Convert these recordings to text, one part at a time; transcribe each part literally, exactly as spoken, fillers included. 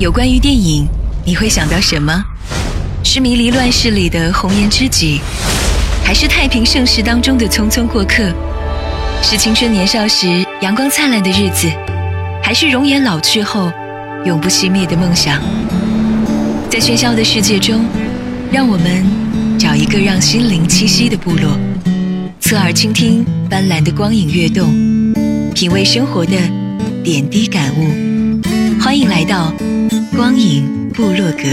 有关于电影，你会想到什么？是迷离乱世里的红颜知己，还是太平盛世当中的匆匆过客？是青春年少时阳光灿烂的日子，还是容颜老去后永不熄灭的梦想？在喧嚣的世界中，让我们找一个让心灵栖息的部落，侧耳倾听斑斓的光影跃动，品味生活的点滴感悟。欢迎来到光影部落格。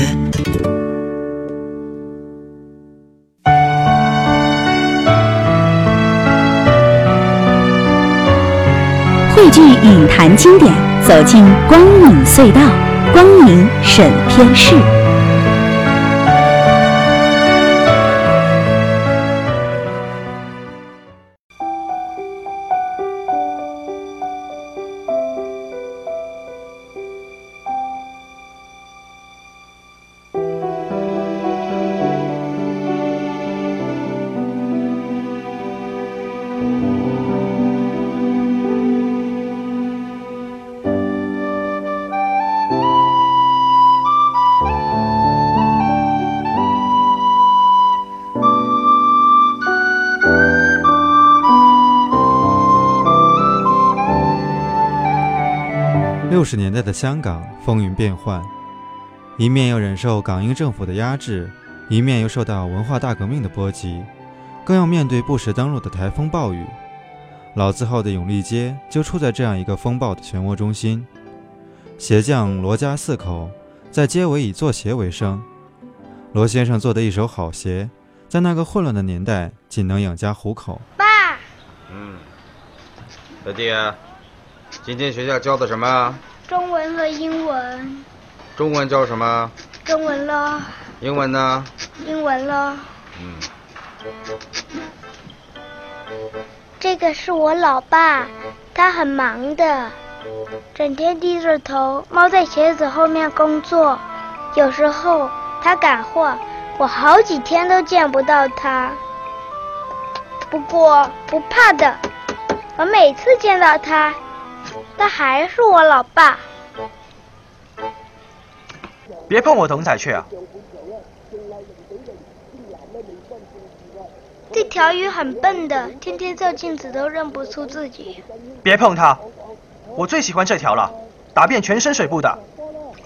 汇聚影坛经典，走进光影隧道，光影审片室。六十年代的香港风云变幻，一面又忍受港英政府的压制，一面又受到文化大革命的波及，更要面对不时登陆的台风暴雨。老字号的永利街就处在这样一个风暴的漩涡中心。鞋匠罗家四口在街尾以做鞋为生，罗先生做的一手好鞋，在那个混乱的年代仅能养家糊口。爸，嗯，小弟啊，今天学校教的什么？中文和英文。中文教什么？中文咯。英文呢？英文咯。嗯。这个是我老爸，他很忙的，整天低着头猫在鞋子后面工作。有时候他赶货，我好几天都见不到他。不过不怕的，我每次见到他，但还是我老爸。别碰我童彩雀啊！这条鱼很笨的，天天照镜子都认不出自己。别碰它，我最喜欢这条了，打遍全身水部的。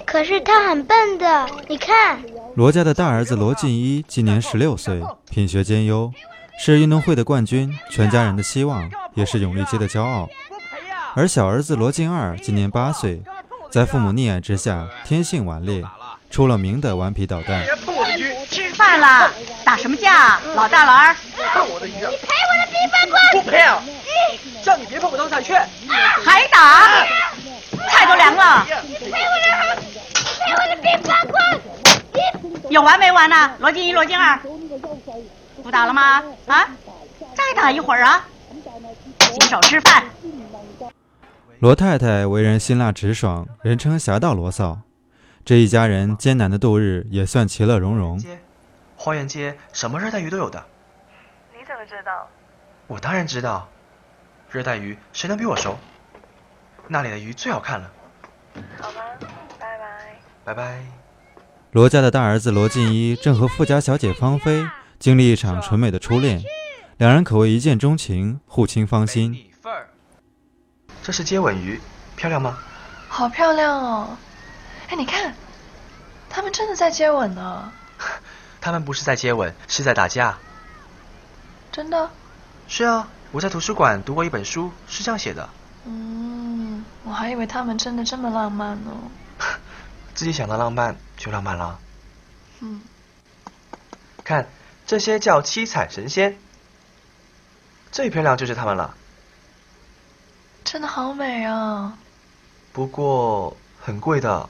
可是它很笨的，你看。罗家的大儿子罗进一今年十六岁，品学兼优，是运动会的冠军，全家人的希望，也是永利街的骄傲。而小儿子罗进二今年八岁，在父母溺爱之下，天性顽劣，出了名的顽皮捣蛋。吃饭了，打什么架？老大老二，看我的鱼！你赔我的皮饭滚！不赔啊！叫你别碰我当彩券，还打！菜都凉了！你赔我的，赔我的皮饭滚！有完没完呢、啊？罗进一、罗进二，不打了吗？啊，再打一会儿啊！洗手吃饭。罗太太为人辛辣直爽，人称侠盗罗嫂。这一家人艰难的度日也算其乐融融。花园街什么热带鱼都有的。你怎么知道？我当然知道，热带鱼谁能比我熟？那里的鱼最好看了。好吧，拜拜。拜拜。罗家的大儿子罗进一正和富家小姐芳菲经历一场纯美的初恋，两人可谓一见钟情，互倾芳心。这是接吻鱼，漂亮吗？好漂亮哦！哎，你看，他们真的在接吻呢。他们不是在接吻，是在打架。真的？是啊，我在图书馆读过一本书，是这样写的。嗯，我还以为他们真的这么浪漫呢。自己想到浪漫就浪漫了。嗯。看，这些叫七彩神仙。最漂亮就是他们了。真的好美啊，不过很贵的。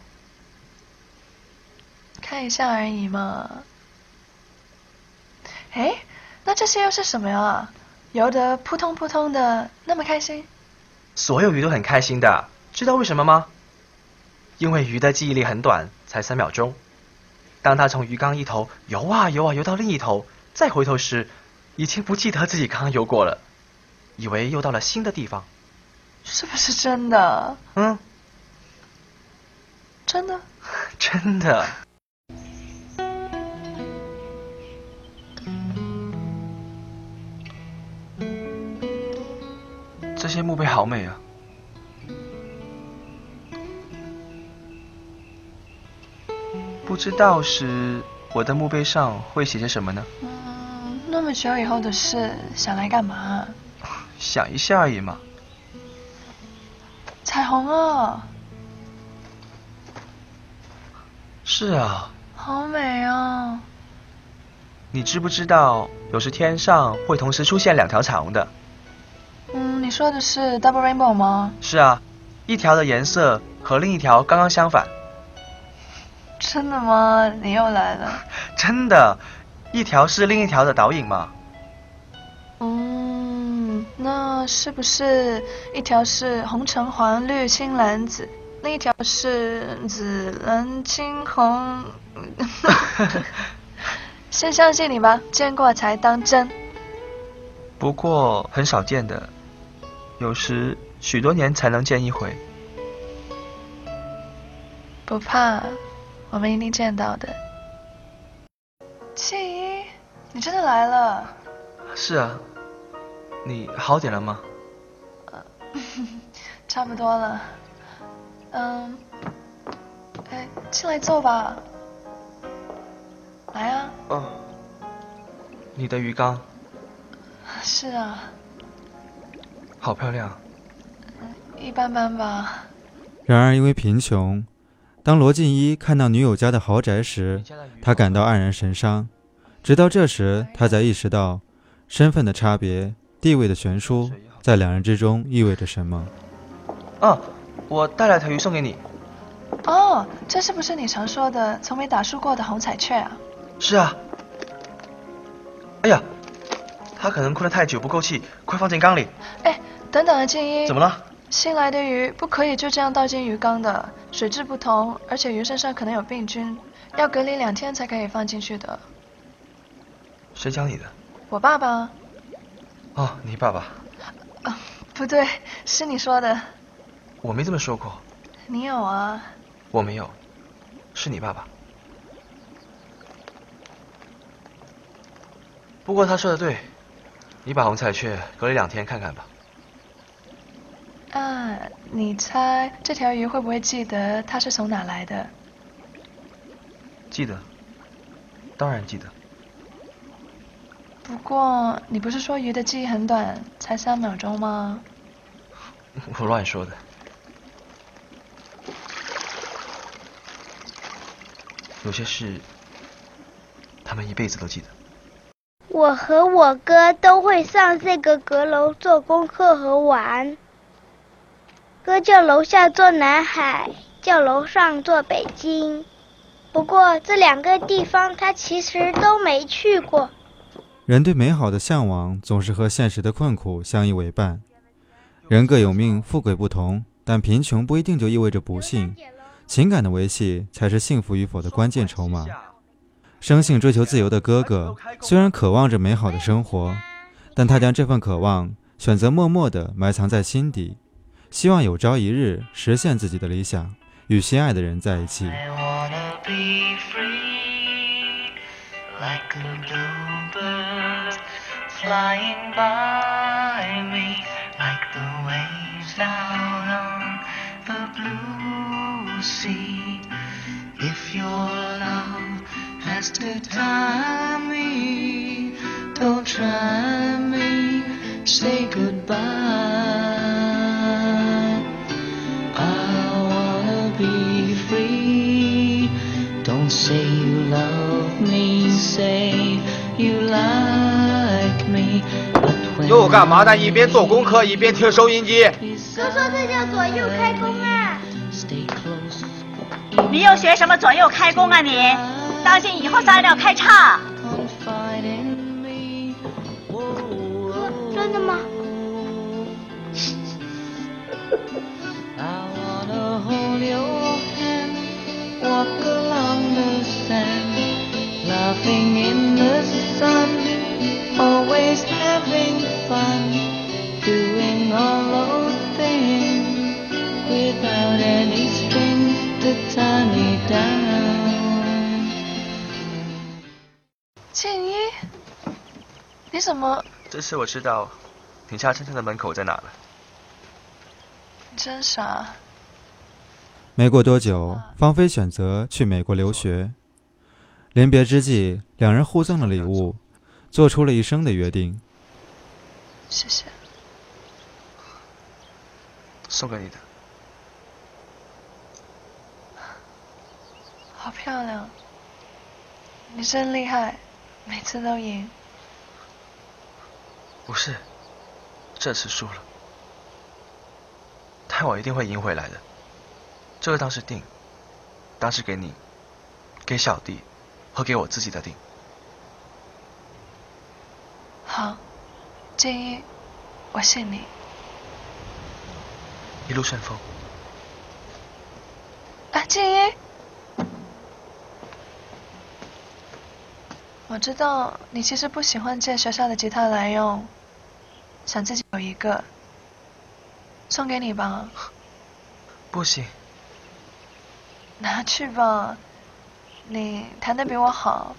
看一下而已嘛。哎，那这些又是什么呀？游得扑通扑通的，那么开心？所有鱼都很开心的，知道为什么吗？因为鱼的记忆力很短，才三秒钟。当它从鱼缸一头游啊游啊游到另一头，再回头时，已经不记得自己刚刚游过了，以为又到了新的地方。是不是真的？嗯，真的。真的。这些墓碑好美啊！ 不知道时，我的墓碑上会写些什么呢？嗯，那么久以后的事，想来干嘛？想一下而已嘛。彩虹哦。是啊。好美哦。你知不知道，有时天上会同时出现两条彩虹的？嗯，你说的是 double rainbow 吗？是啊，一条的颜色和另一条刚刚相反。 真的吗？你又来了。真的，一条是另一条的倒影嘛。嗯，那是不是一条是红橙黄绿青蓝紫，另一条是紫蓝青红？先相信你吧，见过才当真。不过很少见的，有时许多年才能见一回。不怕。 我们一定见到的。七一，你真的来了？是啊，你好点了吗？呃，差不多了。嗯，哎，进来坐吧。来啊。哦。你的鱼缸。是啊。好漂亮。一般般吧。然而，因为贫穷。 当罗晋一看到女友家的豪宅时，他感到黯然神伤。直到这时，他才意识到，身份的差别、地位的悬殊，在两人之中意味着什么。哦，我带了条鱼送给你。哦，这是不是你常说的从没打输过的红彩雀啊？是啊。哎呀，他可能困得太久不够气，快放进缸里。哎，等等啊，静一。怎么了？ 新来的鱼不可以就这样倒进鱼缸的，水质不同，而且鱼身上可能有病菌，要隔离两天才可以放进去的。谁教你的？我爸爸。哦，你爸爸。啊，不对，是你说的。我没这么说过。你有啊。我没有，是你爸爸。不过他说的对，你把红彩雀隔离两天看看吧。 啊，你猜这条鱼会不会记得它是从哪来的？记得，当然记得。不过你不是说鱼的记忆很短，才三秒钟吗？我乱说的。有些事，他们一辈子都记得。 我和我哥都会上这个阁楼做功课和玩。 哥叫楼下做南海，叫楼上做北京。不过这两个地方他其实都没去过。人对美好的向往总是和现实的困苦相依为伴。人各有命，富贵不同，但贫穷不一定就意味着不幸。情感的维系才是幸福与否的关键筹码。生性追求自由的哥哥，虽然渴望着美好的生活，但他将这份渴望选择默默地埋藏在心底。 希望有朝一日实现自己的理想，与心爱的人在一起。Say you love me, say you like me. 又干嘛呢？一边做功课一边听收音机。哥说这叫左右开弓啊！你又学什么左右开弓啊你？当心以后材料开叉。哥，真的吗？Laughing in the sun, always having fun, doing all those things without any strings to tie me. me down。静一，你怎么？这次我知道停下车站的门口在哪了。你真傻。没过多久，芳菲选择去美国留学。临别之际，两人互赠了礼物，做出了一生的约定。谢谢，送给你的。好漂亮，你真厉害，每次都赢。不是，这次输了，但我一定会赢回来的。这个当时定，当时给你，给小弟和给我自己的定。好，建议我信你。一路顺风。啊，建议，我知道你其实不喜欢借学校的吉他来用，想自己有一个，送给你吧。不行。拿去吧。你弹得比我好，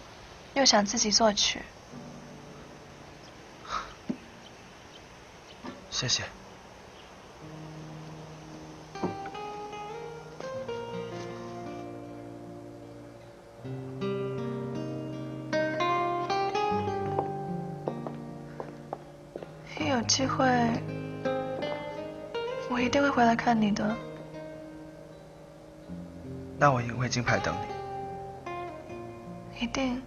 又想自己作曲。谢谢。一有机会，我一定会回来看你的。那我一定会金牌等你。一定。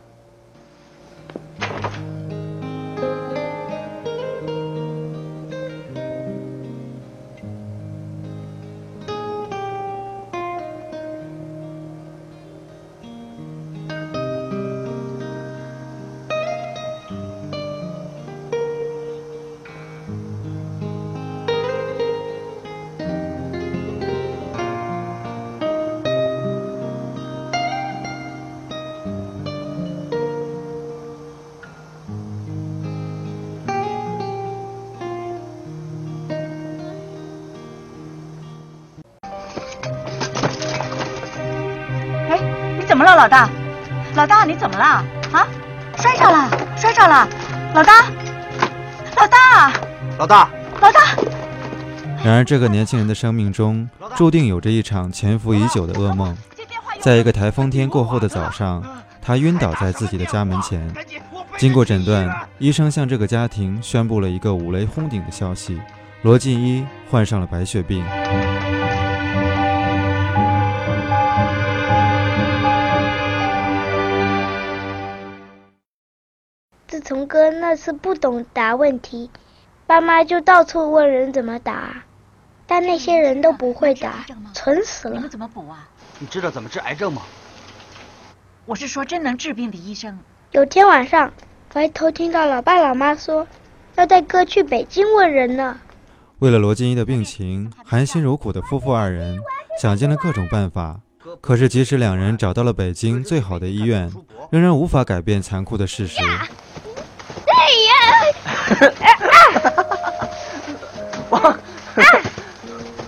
怎么了，老大？老大，你怎么了？啊，摔着了，摔着了！老大，老大，老大，老大！然而，这个年轻人的生命中注定有着一场潜伏已久的噩梦。在一个台风天过后的早上，他晕倒在自己的家门前。经过诊断，医生向这个家庭宣布了一个五雷轰顶的消息：罗晋一患上了白血病。自从哥那次不懂答问题，爸妈就到处问人怎么答，但那些人都不会答，蠢死了。你们怎么补啊？你知道怎么治癌症吗？我是说真能治病的医生。有天晚上，回头听到老爸老妈说要带哥去北京问人呢。为了罗金一的病情，含辛茹苦的夫妇二人想尽了各种办法。可是即使两人找到了北京最好的医院，仍然无法改变残酷的事实。王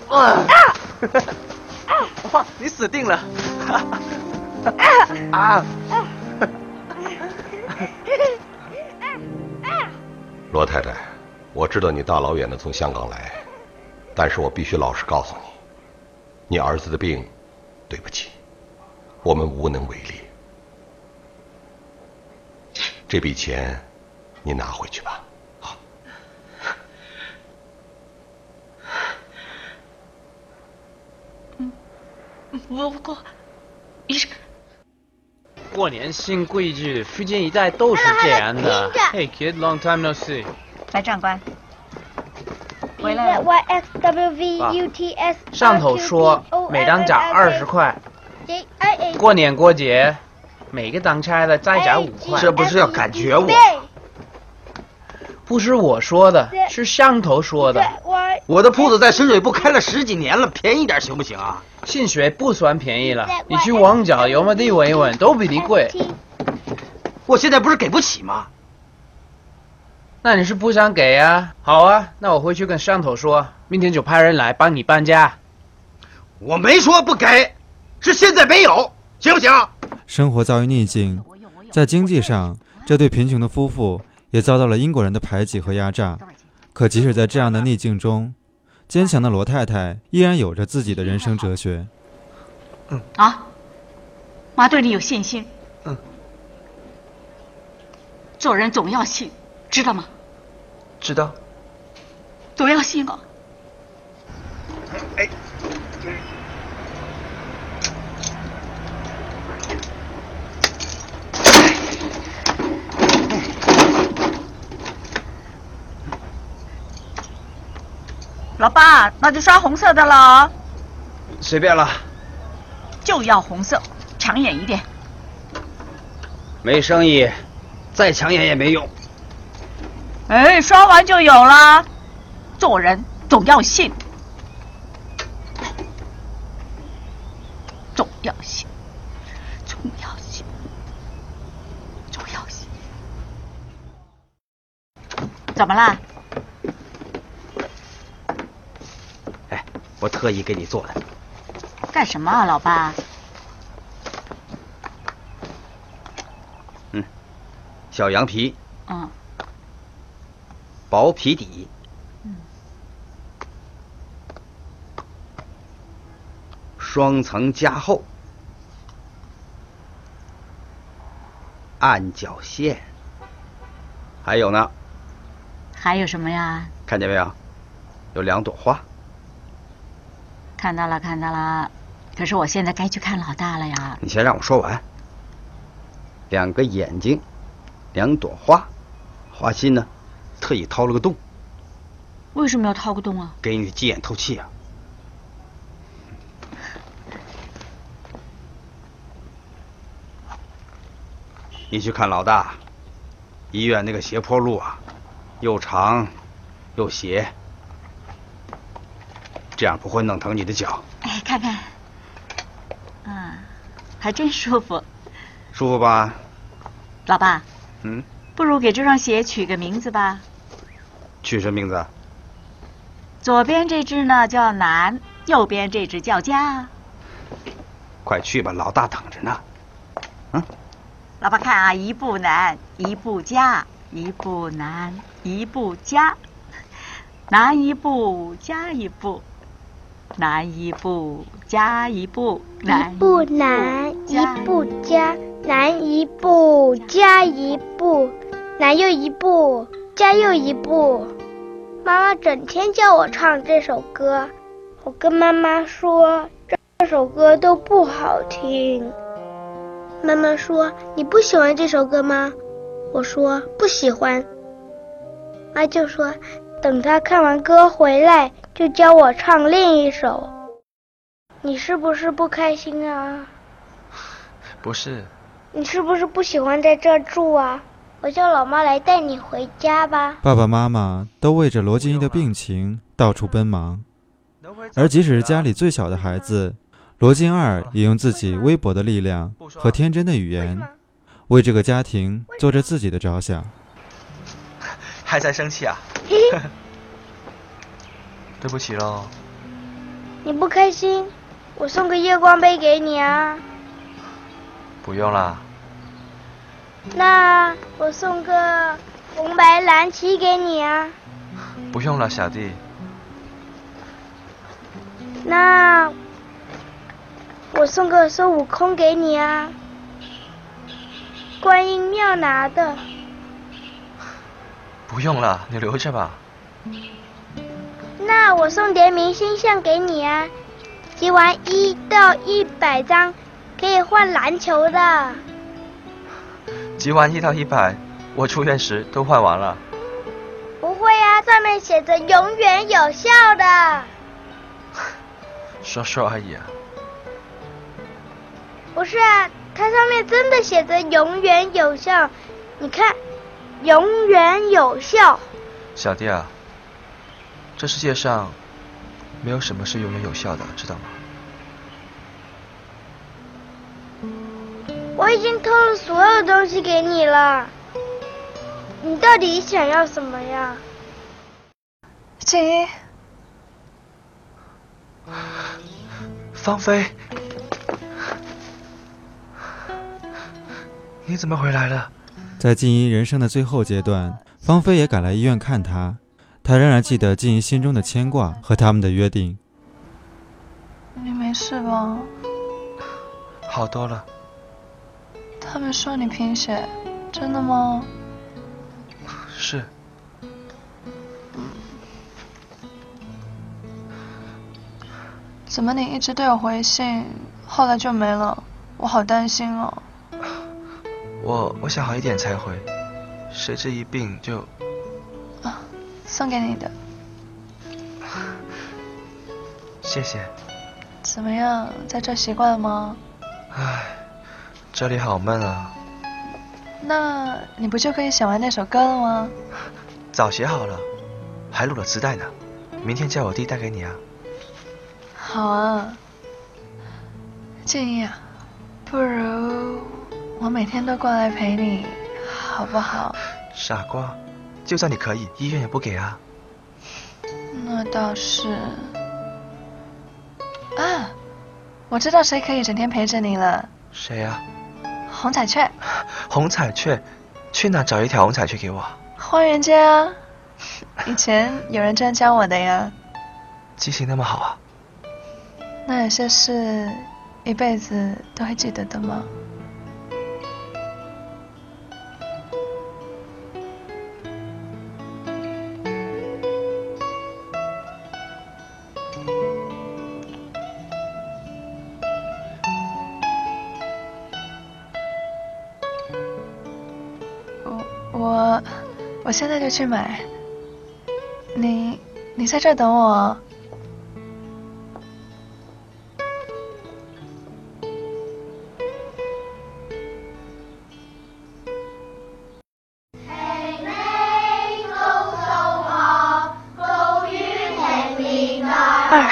王王，你死定了！啊！罗太太，我知道你大老远的从香港来，但是我必须老实告诉你，你儿子的病，对不起，我们无能为力。这笔钱，你拿回去吧。好。嗯，不过，医生，过年新规矩，福建一带都是这样的。Hey kid, long time no see。白长官，回来了。上头说每当涨二十块，过年过节每个当差的再涨五块。这不是要感觉我？不是我说的，是上头说的。我的铺子在深水埗开了十几年了，便宜点行不行啊？薪水不算便宜了，你去旺角、油麻地闻一闻，都比你贵。我现在不是给不起吗？那你是不想给啊？好啊，那我回去跟上头说，明天就派人来帮你搬家。我没说不给，是现在没有，行不行？生活遭遇逆境，在经济上，这对贫穷的夫妇也遭到了英国人的排挤和压榨。可即使在这样的逆境中，坚强的罗太太依然有着自己的人生哲学。嗯啊，妈对你有信心。嗯，做人总要信，知道吗？知道。总要信啊。哎。老爸，那就刷红色的了。随便了。就要红色，抢眼一点。没生意，再抢眼也没用。哎，刷完就有了。做人总要信，总要信，总要信，总要信。怎么啦？我特意给你做的。干什么啊，老爸？嗯，小羊皮。嗯。薄皮底。嗯。双层加厚。按脚线。还有呢？还有什么呀？看见没有？有两朵花。看到了，看到了，可是我现在该去看老大了呀。你先让我说完。两个眼睛，两朵花，花心呢，特意掏了个洞。为什么要掏个洞啊？给你鸡眼透气啊。你去看老大，医院那个斜坡路啊，又长又斜。这样不会弄疼你的脚。哎，看看，嗯，还真舒服。舒服吧？老爸，嗯，不如给这双鞋取个名字吧。取什么名字？左边这只呢叫南，右边这只叫家。快去吧，老大等着呢。嗯，老爸看啊，一步南，一步家，一步南，一步家，南一步，家一步。南一步，加一步，南一步南一步加，南一步加一步，南又一步，加又一步。妈妈整天叫我唱这首歌，我跟妈妈说这首歌都不好听。妈妈说你不喜欢这首歌吗？我说不喜欢。妈就说等她看完歌回来。就教我唱另一首。你是不是不开心啊？不是。你是不是不喜欢在这住啊？我叫老妈来带你回家吧。爸爸妈妈都为着罗金一的病情到处奔忙，而即使是家里最小的孩子，罗金二也用自己微薄的力量和天真的语言，为这个家庭做着自己的着想。还在生气啊？对不起喽。你不开心，我送个夜光杯给你啊。不用啦。那我送个红白蓝旗给你啊。不用了，小弟。那我送个孙悟空给你啊。观音庙拿的。不用了，你留着吧。那我送点明星像给你啊，集完一到一百张，可以换篮球的。集完一到一百，我出院时都换完了。不会啊，上面写着永远有效的。说说而已啊。不是啊，它上面真的写着永远有效，你看，永远有效。小弟啊。这世界上没有什么是永远有效的，知道吗？我已经偷了所有东西给你了，你到底想要什么呀？静一，芳菲，你怎么回来了？在静怡人生的最后阶段，芳菲也赶来医院看她。她仍然记得静怡心中的牵挂和他们的约定。你没事吧？好多了。他们说你贫血，真的吗？是。怎么你一直都有回信，后来就没了？我好担心哦。我我想好一点才回，谁知一病就……啊，送给你的。谢谢。怎么样，在这习惯了吗？唉，这里好闷啊。那你不就可以写完那首歌了吗？早写好了，还录了磁带呢，明天叫我弟带给你啊。好啊，静怡啊，不如我每天都过来陪你，好不好？傻瓜，就算你可以，医院也不给啊。那倒是。啊，我知道谁可以整天陪着你了。谁啊？红彩雀。红彩雀，去哪找一条红彩雀给我？花园街啊，以前有人这样教我的呀。记性那么好啊？那有些事一辈子都会记得的吗？我我我现在就去买。你你在这等我。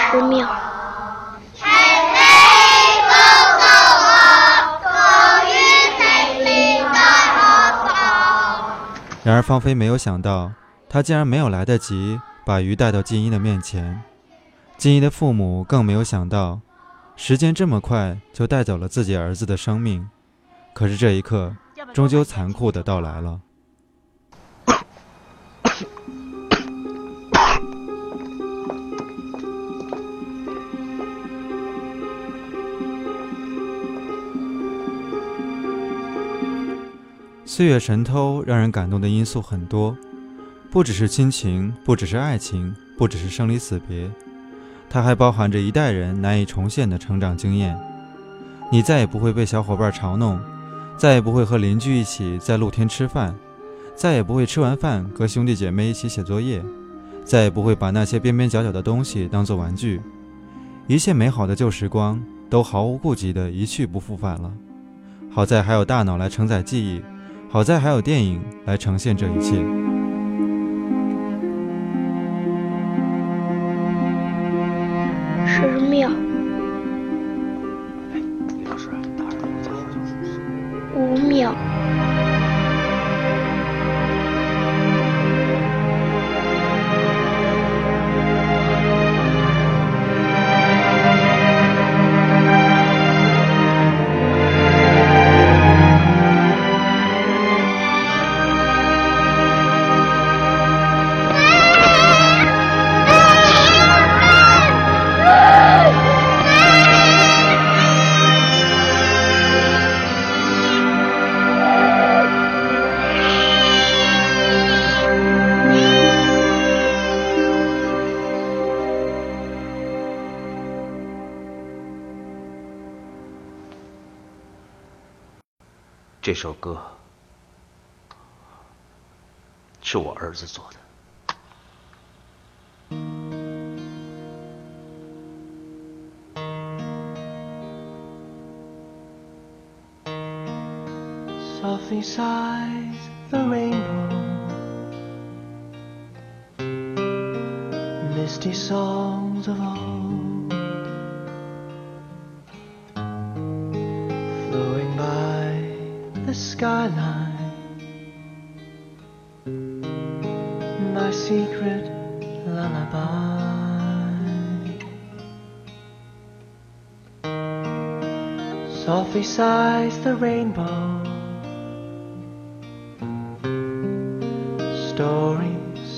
十秒。齊飛高高我，高於成年大河。然而芳菲没有想到，她竟然没有来得及把鱼带到静怡的面前。静怡的父母更没有想到，时间这么快就带走了自己儿子的生命。可是这一刻，终究残酷地到来了。岁月神偷，让人感动的因素很多，不只是亲情，不只是爱情，不只是生离死别，它还包含着一代人难以重现的成长经验。你再也不会被小伙伴嘲弄，再也不会和邻居一起在露天吃饭，再也不会吃完饭和兄弟姐妹一起写作业，再也不会把那些边边角角的东西当作玩具。一切美好的旧时光都毫无顾忌地一去不复返了。好在还有大脑来承载记忆，好在还有电影来呈现这一切。十秒。五秒。这首歌是我儿子做的。Softly sighs the rainbow, misty songs of old.Skyline, my secret lullaby. Softly sighs the rainbow,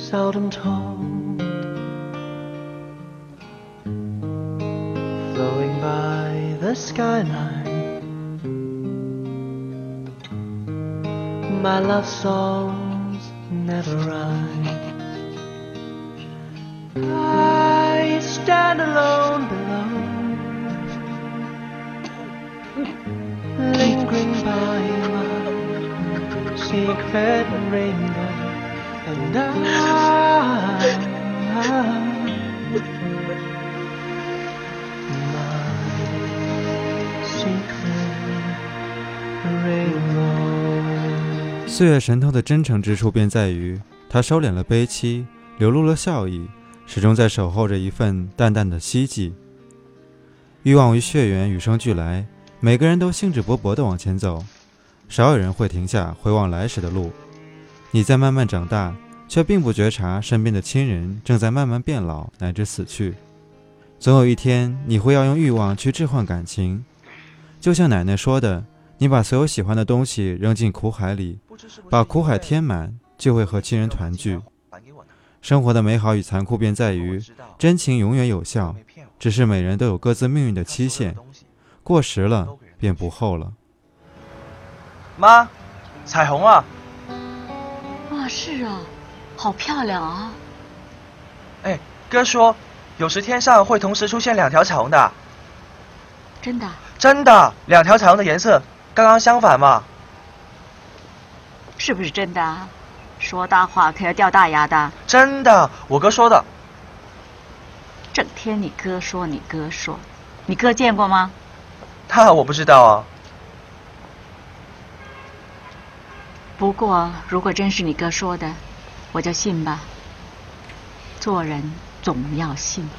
seldom told, flowing by the skyline. My love songs never rhyme. I stand alone below, lingering by my secret rainbow. And I, my secret rainbow。 岁月神偷的真诚之处便在于，它收敛了悲戚，流露了笑意，始终在守候着一份淡淡的希冀。欲望与血缘与生俱来，每个人都兴致勃勃地往前走，少有人会停下回望来时的路。你在慢慢长大，却并不觉察身边的亲人正在慢慢变老乃至死去。总有一天，你会要用欲望去置换感情。就像奶奶说的，你把所有喜欢的东西扔进苦海里，把苦海填满，就会和亲人团聚。生活的美好与残酷便在于，真情永远有效，只是每人都有各自命运的期限，过时了便不候了。妈，彩虹啊！是啊，好漂亮啊。哎，哥说有时天上会同时出现两条彩虹的。真的真的，两条彩虹的颜色刚刚相反嘛。是不是真的？说大话可要掉大牙的。真的，我哥说的。整天你哥说你哥说，你哥见过吗？那我不知道啊。不过如果真是你哥说的，我就信吧。做人总要信。